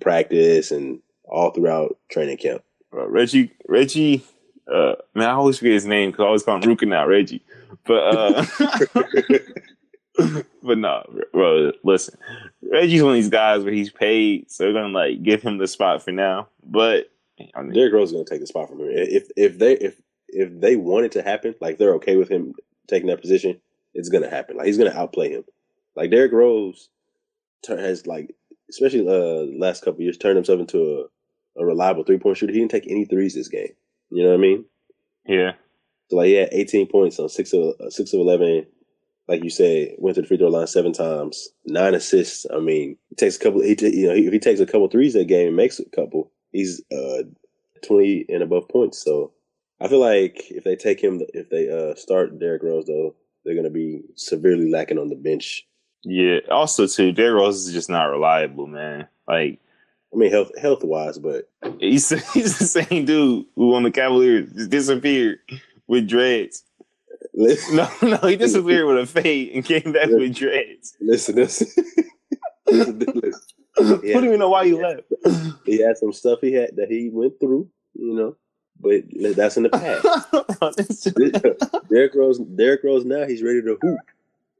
practice and all throughout training camp. Reggie, man, I always forget his name because I always call him Root Canal Reggie. But no, bro, listen, Reggie's one of these guys where he's paid, so they're gonna give him the spot for now. But Derrick Rose is gonna take the spot from him if they want it to happen. They're okay with him taking that position. It's gonna happen. He's gonna outplay him. Derrick Rose has especially last couple of years turned himself into a reliable 3-point shooter. He didn't take any threes this game. You know what I mean? Yeah. So he had 18 points on 6 of 11. Like you said, went to the free throw line 7 times, 9 assists. I mean, he takes a couple. If he takes a couple threes that game, and makes a couple, he's 20 and above points. So I feel like if they take him, if they start Derrick Rose, though, they're going to be severely lacking on the bench. Yeah. Also, too, Derrick Rose is just not reliable, man. Health wise, but he's the same dude who on the Cavaliers just disappeared with dreads. No, he disappeared with a fade and came back with dreads. Listen. I don't even know why you left. He had some stuff he had that he went through, but that's in the past. Derrick Rose now, he's ready to hoop.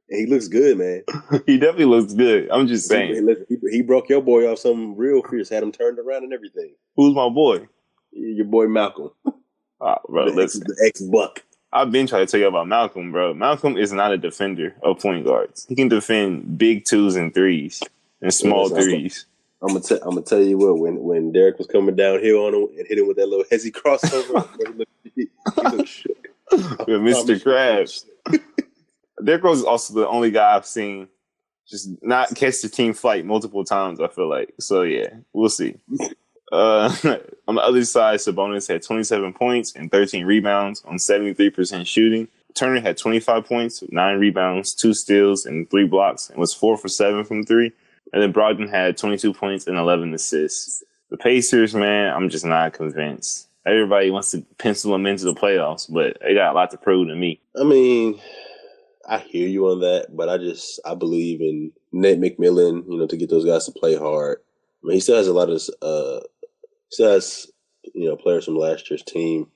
And he looks good, man. He definitely looks good. I'm just saying. He broke your boy off something real fierce, had him turned around and everything. Who's my boy? Your boy Malcolm. Oh, bro, the ex-Buck. I've been trying to tell you about Malcolm, bro. Malcolm is not a defender of point guards. He can defend big 2s and 3s and small 3s. I'm gonna tell you what. When Derrick was coming downhill on him and hit him with that little hezzy crossover, he looked shook. With Mr. Krabs. Derrick Rose is also the only guy I've seen just not catch the team flight multiple times. I feel like so. Yeah, we'll see. On the other side, Sabonis had 27 points and 13 rebounds on 73% shooting. Turner had 25 points, 9 rebounds, 2 steals, and 3 blocks, and was 4 for 7 from 3. And then Brogdon had 22 points and 11 assists. The Pacers, man, I'm just not convinced. Everybody wants to pencil them into the playoffs, but they got a lot to prove to me. I mean, I hear you on that, but I believe in Nate McMillan, to get those guys to play hard. I mean, he still has a lot of players from last year's team.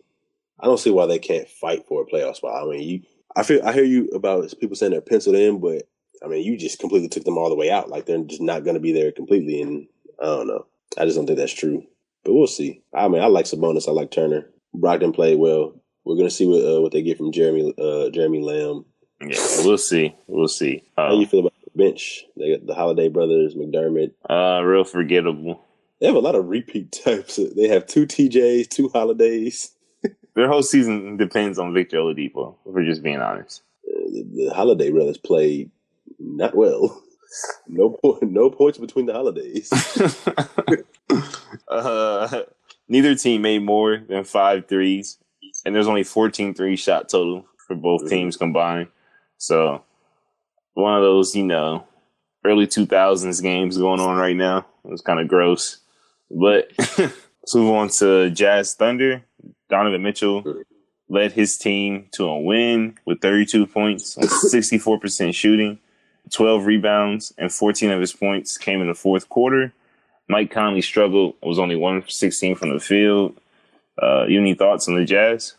I don't see why they can't fight for a playoff spot. I mean, I hear you about people saying they're penciled in, but I mean, you just completely took them all the way out. They're just not going to be there completely. And I don't know. I just don't think that's true. But we'll see. I mean, I like Sabonis. I like Turner. Brogdon played well. We're going to see what they get from Jeremy Lamb. Yeah, we'll see. How do you feel about the bench? They got the Holiday brothers, McDermott. Real forgettable. They have a lot of repeat types. They have 2 TJs, 2 Holidays. Their whole season depends on Victor Oladipo, if we're just being honest. The Holiday brothers played not well. No points between the Holidays. Neither team made more than 5 threes, and there's only 14 3-shot total for both teams combined. So one of those, early 2000s games going on right now. It was kind of gross. But let's move on to Jazz Thunder. Donovan Mitchell led his team to a win with 32 points on 64% shooting, 12 rebounds, and 14 of his points came in the fourth quarter. Mike Conley struggled. It was only 1 for 16 from the field. You any thoughts on the Jazz?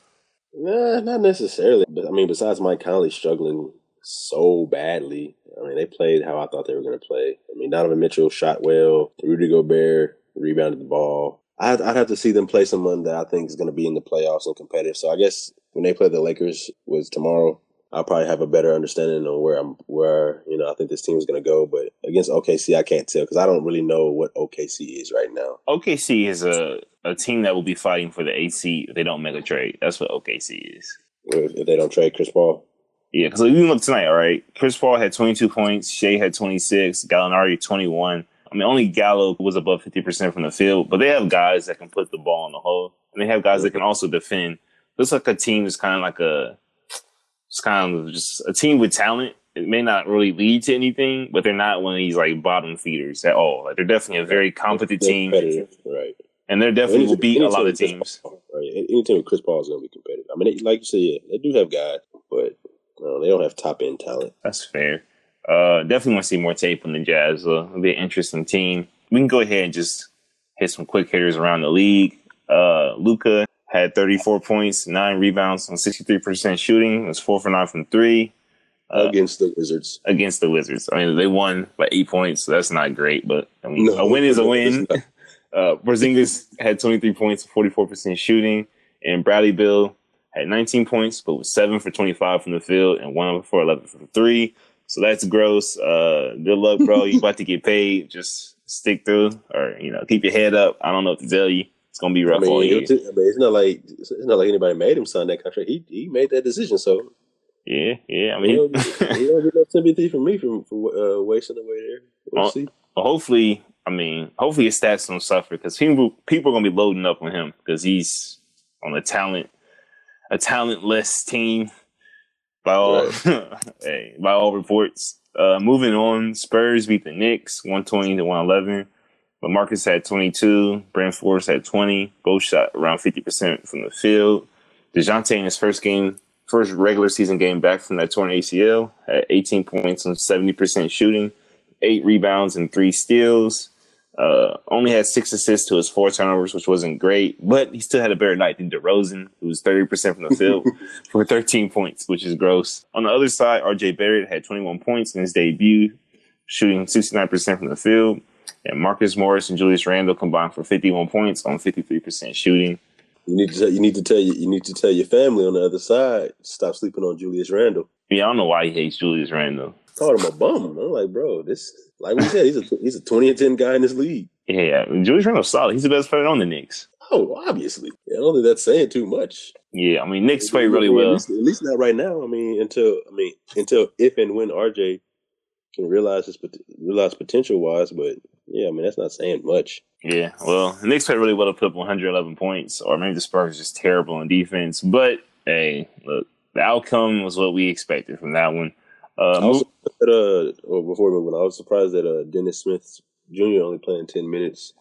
Nah, not necessarily. But I mean, besides Mike Conley struggling so badly, I mean, they played how I thought they were going to play. I mean, Donovan Mitchell shot well. Rudy Gobert rebounded the ball. I'd have to see them play someone that I think is going to be in the playoffs and competitive. So I guess when they play the Lakers was tomorrow, I'll probably have a better understanding on where I think this team is going to go. But against OKC, I can't tell because I don't really know what OKC is right now. OKC is a team that will be fighting for the 8th seed if they don't make a trade. That's what OKC is. If they don't trade Chris Paul? Yeah, because even look tonight, all right? Chris Paul had 22 points. Shea had 26. Gallinari, 21. I mean, only Gallo was above 50% from the field, but they have guys that can put the ball in the hole, and they have guys that can also defend. Looks like a team is kind of like a – it's kind of just a team with talent. It may not really lead to anything, but they're not one of these, like, bottom feeders at all. Like, they're definitely a very competent team. Right. And they're definitely will beat a lot of teams. Paul, right? Any team with Chris Paul is going to be competitive. I mean, like you said, yeah, they do have guys, but – no, they don't have top-end talent. That's fair. Definitely want to see more tape on the Jazz. It'll be an interesting team. We can go ahead and just hit some quick hitters around the league. Luka had 34 points, 9 rebounds, on 63% shooting. It was 4-for-9 from 3. Against the Wizards. Against the Wizards. I mean, they won by 8 points, so that's not great. But I mean, a win is a win. Porzingis had 23 points, 44% shooting. And Bradley Beal had 19 points, but was 7-for-25 from the field and 1-for-11 from 3. So that's gross. Good luck, bro. You're about to get paid. Just stick through, or keep your head up. I don't know what to tell you. It's gonna be rough all year. It's not like anybody made him sign that contract. He made that decision. So yeah. I mean, he don't get no sympathy from me for wasting away there. We'll see. Hopefully his stats don't suffer because people are gonna be loading up on him because he's on a talentless team by all by all reports. Moving on, Spurs beat the Knicks 120-111. LaMarcus had 22. Bryn Forbes had 20. Both shot around 50% from the field. DeJounte in his first regular season game back from that torn ACL, had 18 points on 70% shooting, 8 rebounds and 3 steals. Only had 6 assists to his 4 turnovers, which wasn't great, but he still had a better night than DeRozan, who was 30% from the field for 13 points, which is gross. On the other side, RJ Barrett had 21 points in his debut, shooting 69% from the field, and Marcus Morris and Julius Randle combined for 51 points on 53% shooting. You need to tell your family on the other side, stop sleeping on Julius Randle. Yeah, I don't know why he hates Julius Randle. Called him a bum. I'm like, bro, this, like we said, he's a 20-10 guy in this league. Yeah, Julius Randle's solid. He's the best player on the Knicks. Oh, obviously. Yeah, I don't think that's saying too much. Yeah, I mean, Knicks play really well. At least not right now. I mean, until if and when RJ can realize his potential wise, but yeah, I mean that's not saying much. Yeah, well, the Knicks play really well to put up 111 points, or maybe the Spurs are just terrible on defense. But hey, look, the outcome was what we expected from that one. I was surprised that Dennis Smith Jr. only playing 10 minutes.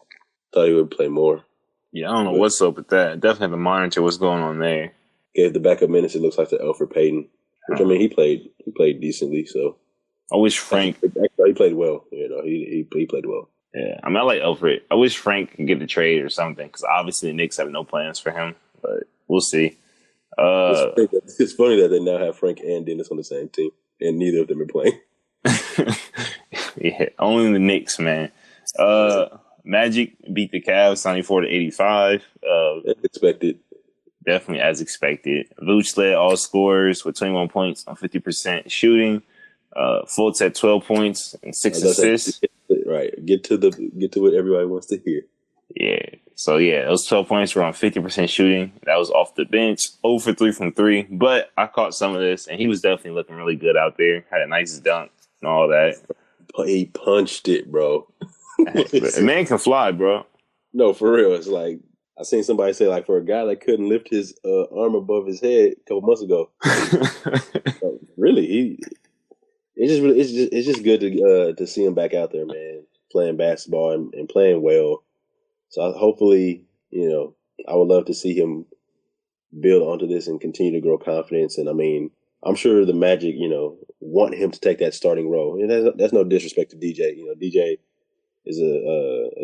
Thought he would play more. Yeah, I don't know what's up with that. Definitely have to monitor what's going on there. Gave the backup minutes. It looks like to Elfrid Payton, which I mean he played decently. So I wish Frank. Actually, he played well. He played well. Yeah, I mean I like Elfrid. I wish Frank could get the trade or something because obviously the Knicks have no plans for him, but we'll see. It's funny that they now have Frank and Dennis on the same team. And neither of them are playing. Yeah, only the Knicks, man. Magic beat the Cavs 94-85. Expected. Definitely as expected. Vooch led all scorers with 21 points on 50% shooting. Fultz had 12 points and 6 assists. Right. Get to what everybody wants to hear. Yeah. So, yeah, those 12 points were on 50% shooting. That was off the bench, 0-for-3 from 3. But I caught some of this, and he was definitely looking really good out there. Had a nice dunk and all that. He punched it, bro. A man can fly, bro. No, for real. It's like I seen somebody say, like, for a guy that couldn't lift his arm above his head a couple months ago. Really, it's just good to see him back out there, man, playing basketball and playing well. So hopefully, I would love to see him build onto this and continue to grow confidence. And I mean, I'm sure the Magic, want him to take that starting role. And that's no disrespect to DJ. DJ is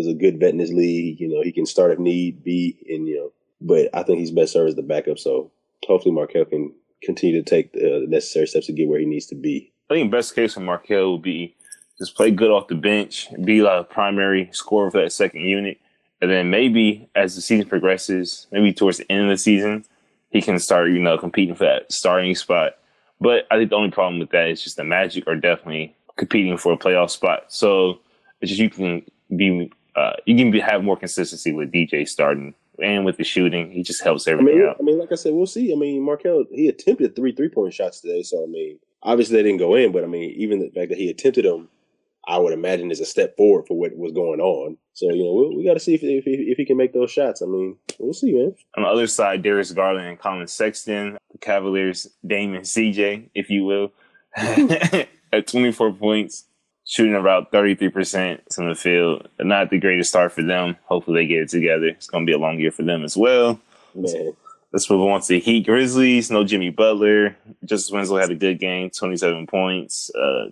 a good vet in his league. He can start if need be, and but I think he's best served as the backup. So hopefully, Markelle can continue to take the necessary steps to get where he needs to be. I think best case for Markelle would be just play good off the bench, be like a primary scorer for that second unit. And then maybe as the season progresses, maybe towards the end of the season, he can start, competing for that starting spot. But I think the only problem with that is just the Magic are definitely competing for a playoff spot. So it's just you can have more consistency with DJ starting and with the shooting, he just helps everything out. I mean, like I said, we'll see. I mean, Markel, he attempted 3 3-point shots today, so I mean, obviously they didn't go in, but I mean, even the fact that he attempted them, I would imagine is a step forward for what was going on. So, you know, we got to see if he can make those shots. I mean, we'll see, man. On the other side, Darius Garland and Colin Sexton, the Cavaliers, Dame and CJ, if you will, at 24 points, shooting about 33% from the field. Not the greatest start for them. Hopefully they get it together. It's going to be a long year for them as well. Man. Let's move on to Heat Grizzlies. No Jimmy Butler. Justice Winslow had a good game, 27 points.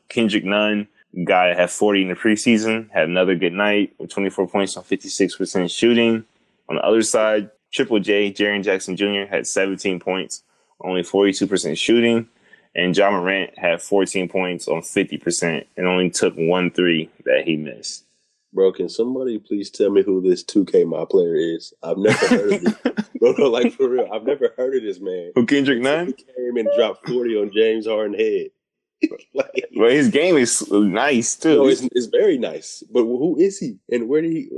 Kendrick Nunn, guy had 40 in the preseason, had another good night with 24 points on 56% shooting. On the other side, Triple J, Jaren Jackson Jr., had 17 points, only 42% shooting. And Ja Morant had 14 points on 50% and only took 1 3 that he missed. Bro, can somebody please tell me who this 2K My Player is? I've never heard of this. Bro, like, for real, I've never heard of this man. Who, Kendrick Nunn? He came and dropped 40 on James Harden's head. Like, well, his game is nice too. No, it's very nice. But who is he, and where did he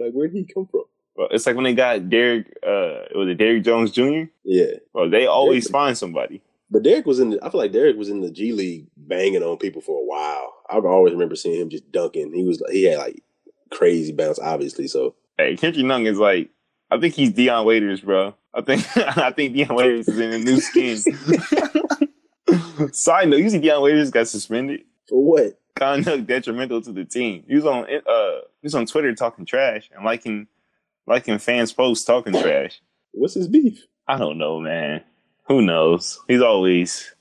come from? Well, it's like when they got Derrick Jones Jr. Yeah. Well, they always find somebody. But I feel like Derrick was in the G League banging on people for a while. I always remember seeing him just dunking. He had like crazy bounce, obviously. So hey, Kendrick Nunn is like, I think he's Deion Waiters, bro. I think Deion Waiters is in a new skin. Side note, you see Deion Waiters got suspended? For what? Conduct detrimental to the team. He was on he was on Twitter talking trash and liking fans' posts talking trash. What's his beef? I don't know, man. Who knows? He's always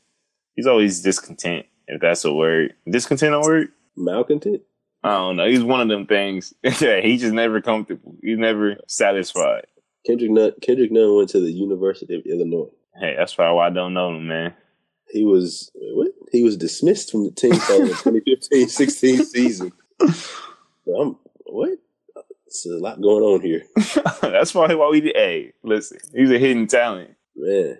discontent, if that's a word. Discontent a word? Malcontent? I don't know. He's one of them things. Yeah, he's just never comfortable. He's never satisfied. Kendrick Nunn went to the University of Illinois. Hey, that's probably why I don't know him, man. He was dismissed from the team for the 2015-16 season. What? It's a lot going on here. That's probably why we did. Hey, listen, he's a hidden talent, man.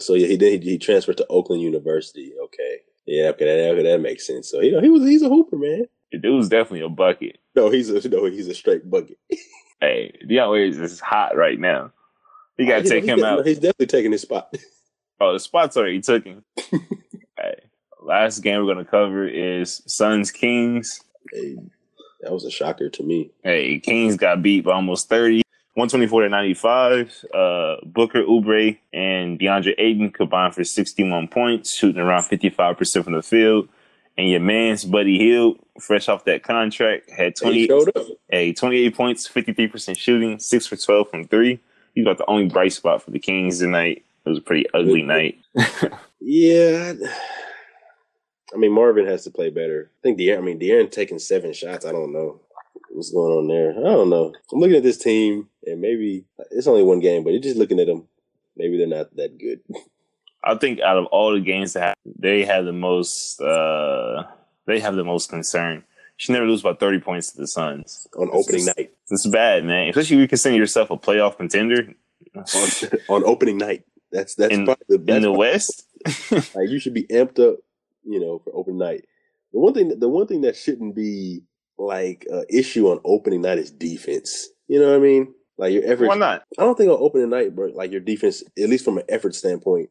So yeah, he transferred to Oakland University. Okay, yeah, that makes sense. So he's a hooper, man. The dude's definitely a bucket. No, he's a straight bucket. Hey, Deion Waiters is hot right now. You gotta take him out. No, he's definitely taking his spot. Oh, the spot's already took him. Right. Last game we're going to cover is Suns-Kings. Hey, that was a shocker to me. Hey, Kings got beat by almost 30, 124-95. Booker, Oubre, and DeAndre Ayton combined for 61 points, shooting around 55% from the field. And your man's Buddy Hield, fresh off that contract, had 28 points, 53% shooting, 6 for 12 from 3. He's about the only bright spot for the Kings tonight. It was a pretty ugly night. Yeah. I mean, Marvin has to play better. I think De'Aaron taking 7 shots. I don't know what's going on there. I don't know. I'm looking at this team, and maybe it's only one game, but you're just looking at them. Maybe they're not that good. I think out of all the games that happened, they have the most concern. You should never lose by 30 points to the Suns. On opening night. It's bad, man. Especially if you consider yourself a playoff contender. On opening night. That's probably the best in the West. Like, you should be amped up, you know, for open night. The one thing that shouldn't be like an issue on opening night is defense. You know what I mean? Like your effort. Why not? I don't think on opening night, bro, like your defense, at least from an effort standpoint,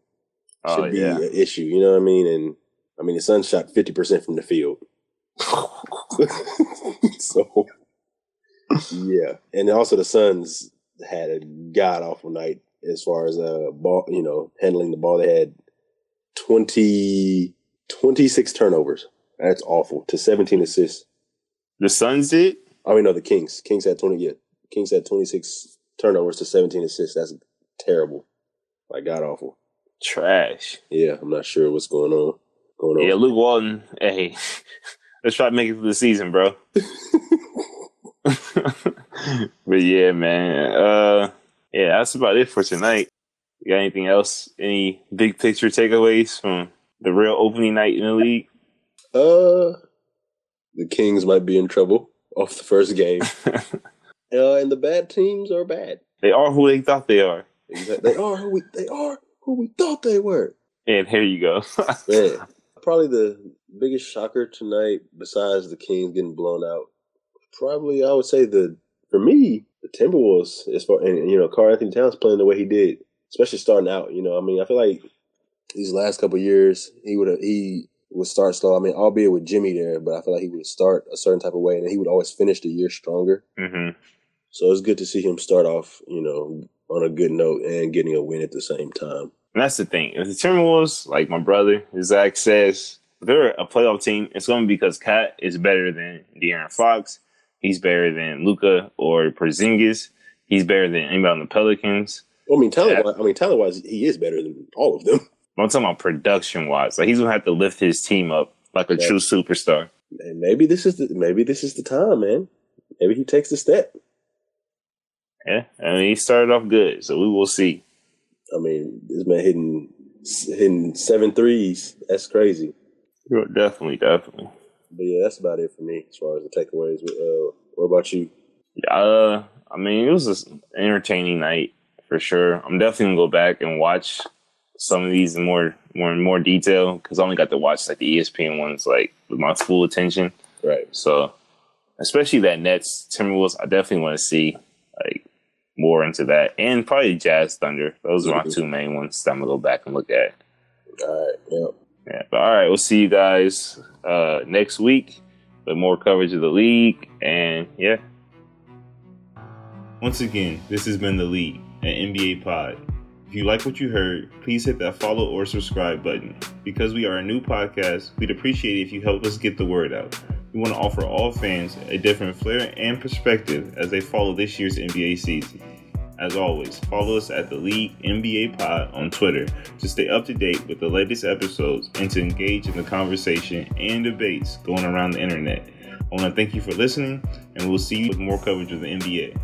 should be an issue. You know what I mean? And I mean, the Suns shot 50% from the field. So yeah, and also the Suns had a god awful night. As far as ball, you know, handling the ball, they had 26 turnovers. That's awful. To 17 assists. The Suns did? I mean, no, the Kings. Kings had 26 turnovers to 17 assists. That's terrible. Like, god awful. Trash. Yeah, I'm not sure what's going on. Yeah, Luke Walton. Hey, let's try to make it through the season, bro. But yeah, man. Yeah, that's about it for tonight. You got anything else? Any big picture takeaways from the real opening night in the league? The Kings might be in trouble off the first game. And the bad teams are bad. They are who they thought they are. Exactly. They are who we thought they were. And here you go. Man, probably the biggest shocker tonight, besides the Kings getting blown out, probably I would say for me, the Timberwolves, as far and you know, Karl-Anthony Towns playing the way he did, especially starting out. You know, I mean, I feel like these last couple of years he would start slow. I mean, albeit with Jimmy there, but I feel like he would start a certain type of way, and then he would always finish the year stronger. Mm-hmm. So it's good to see him start off, you know, on a good note and getting a win at the same time. And that's the thing. If the Timberwolves, like my brother Zach says, they're a playoff team, it's going to be because Cat is better than De'Aaron Fox. He's better than Luka or Porzingis. He's better than anybody on the Pelicans. Well, I mean, talent-wise, he is better than all of them. I'm talking about production-wise. Like, he's going to have to lift his team up like a true superstar. And maybe this is the time, man. Maybe he takes the step. Yeah, I mean, he started off good, so we will see. I mean, this man hitting 7 threes. That's crazy. Definitely. But yeah, that's about it for me as far as the takeaways. What about you? I mean, it was an entertaining night for sure. I'm definitely gonna go back and watch some of these in more detail because I only got to watch like the ESPN ones like with my full attention. Right. So, especially that Nets Timberwolves, I definitely want to see like more into that, and probably Jazz Thunder. Those are my two main ones that I'm gonna go back and look at. All right. Yep. Yeah, but all right, we'll see you guys next week with more coverage of the league. And yeah. Once again, this has been The League, an NBA pod. If you like what you heard, please hit that follow or subscribe button. Because we are a new podcast, we'd appreciate it if you help us get the word out. We want to offer all fans a different flair and perspective as they follow this year's NBA season. As always, follow us at The League NBA Pod on Twitter to stay up to date with the latest episodes and to engage in the conversation and debates going around the internet. I want to thank you for listening, and we'll see you with more coverage of the NBA.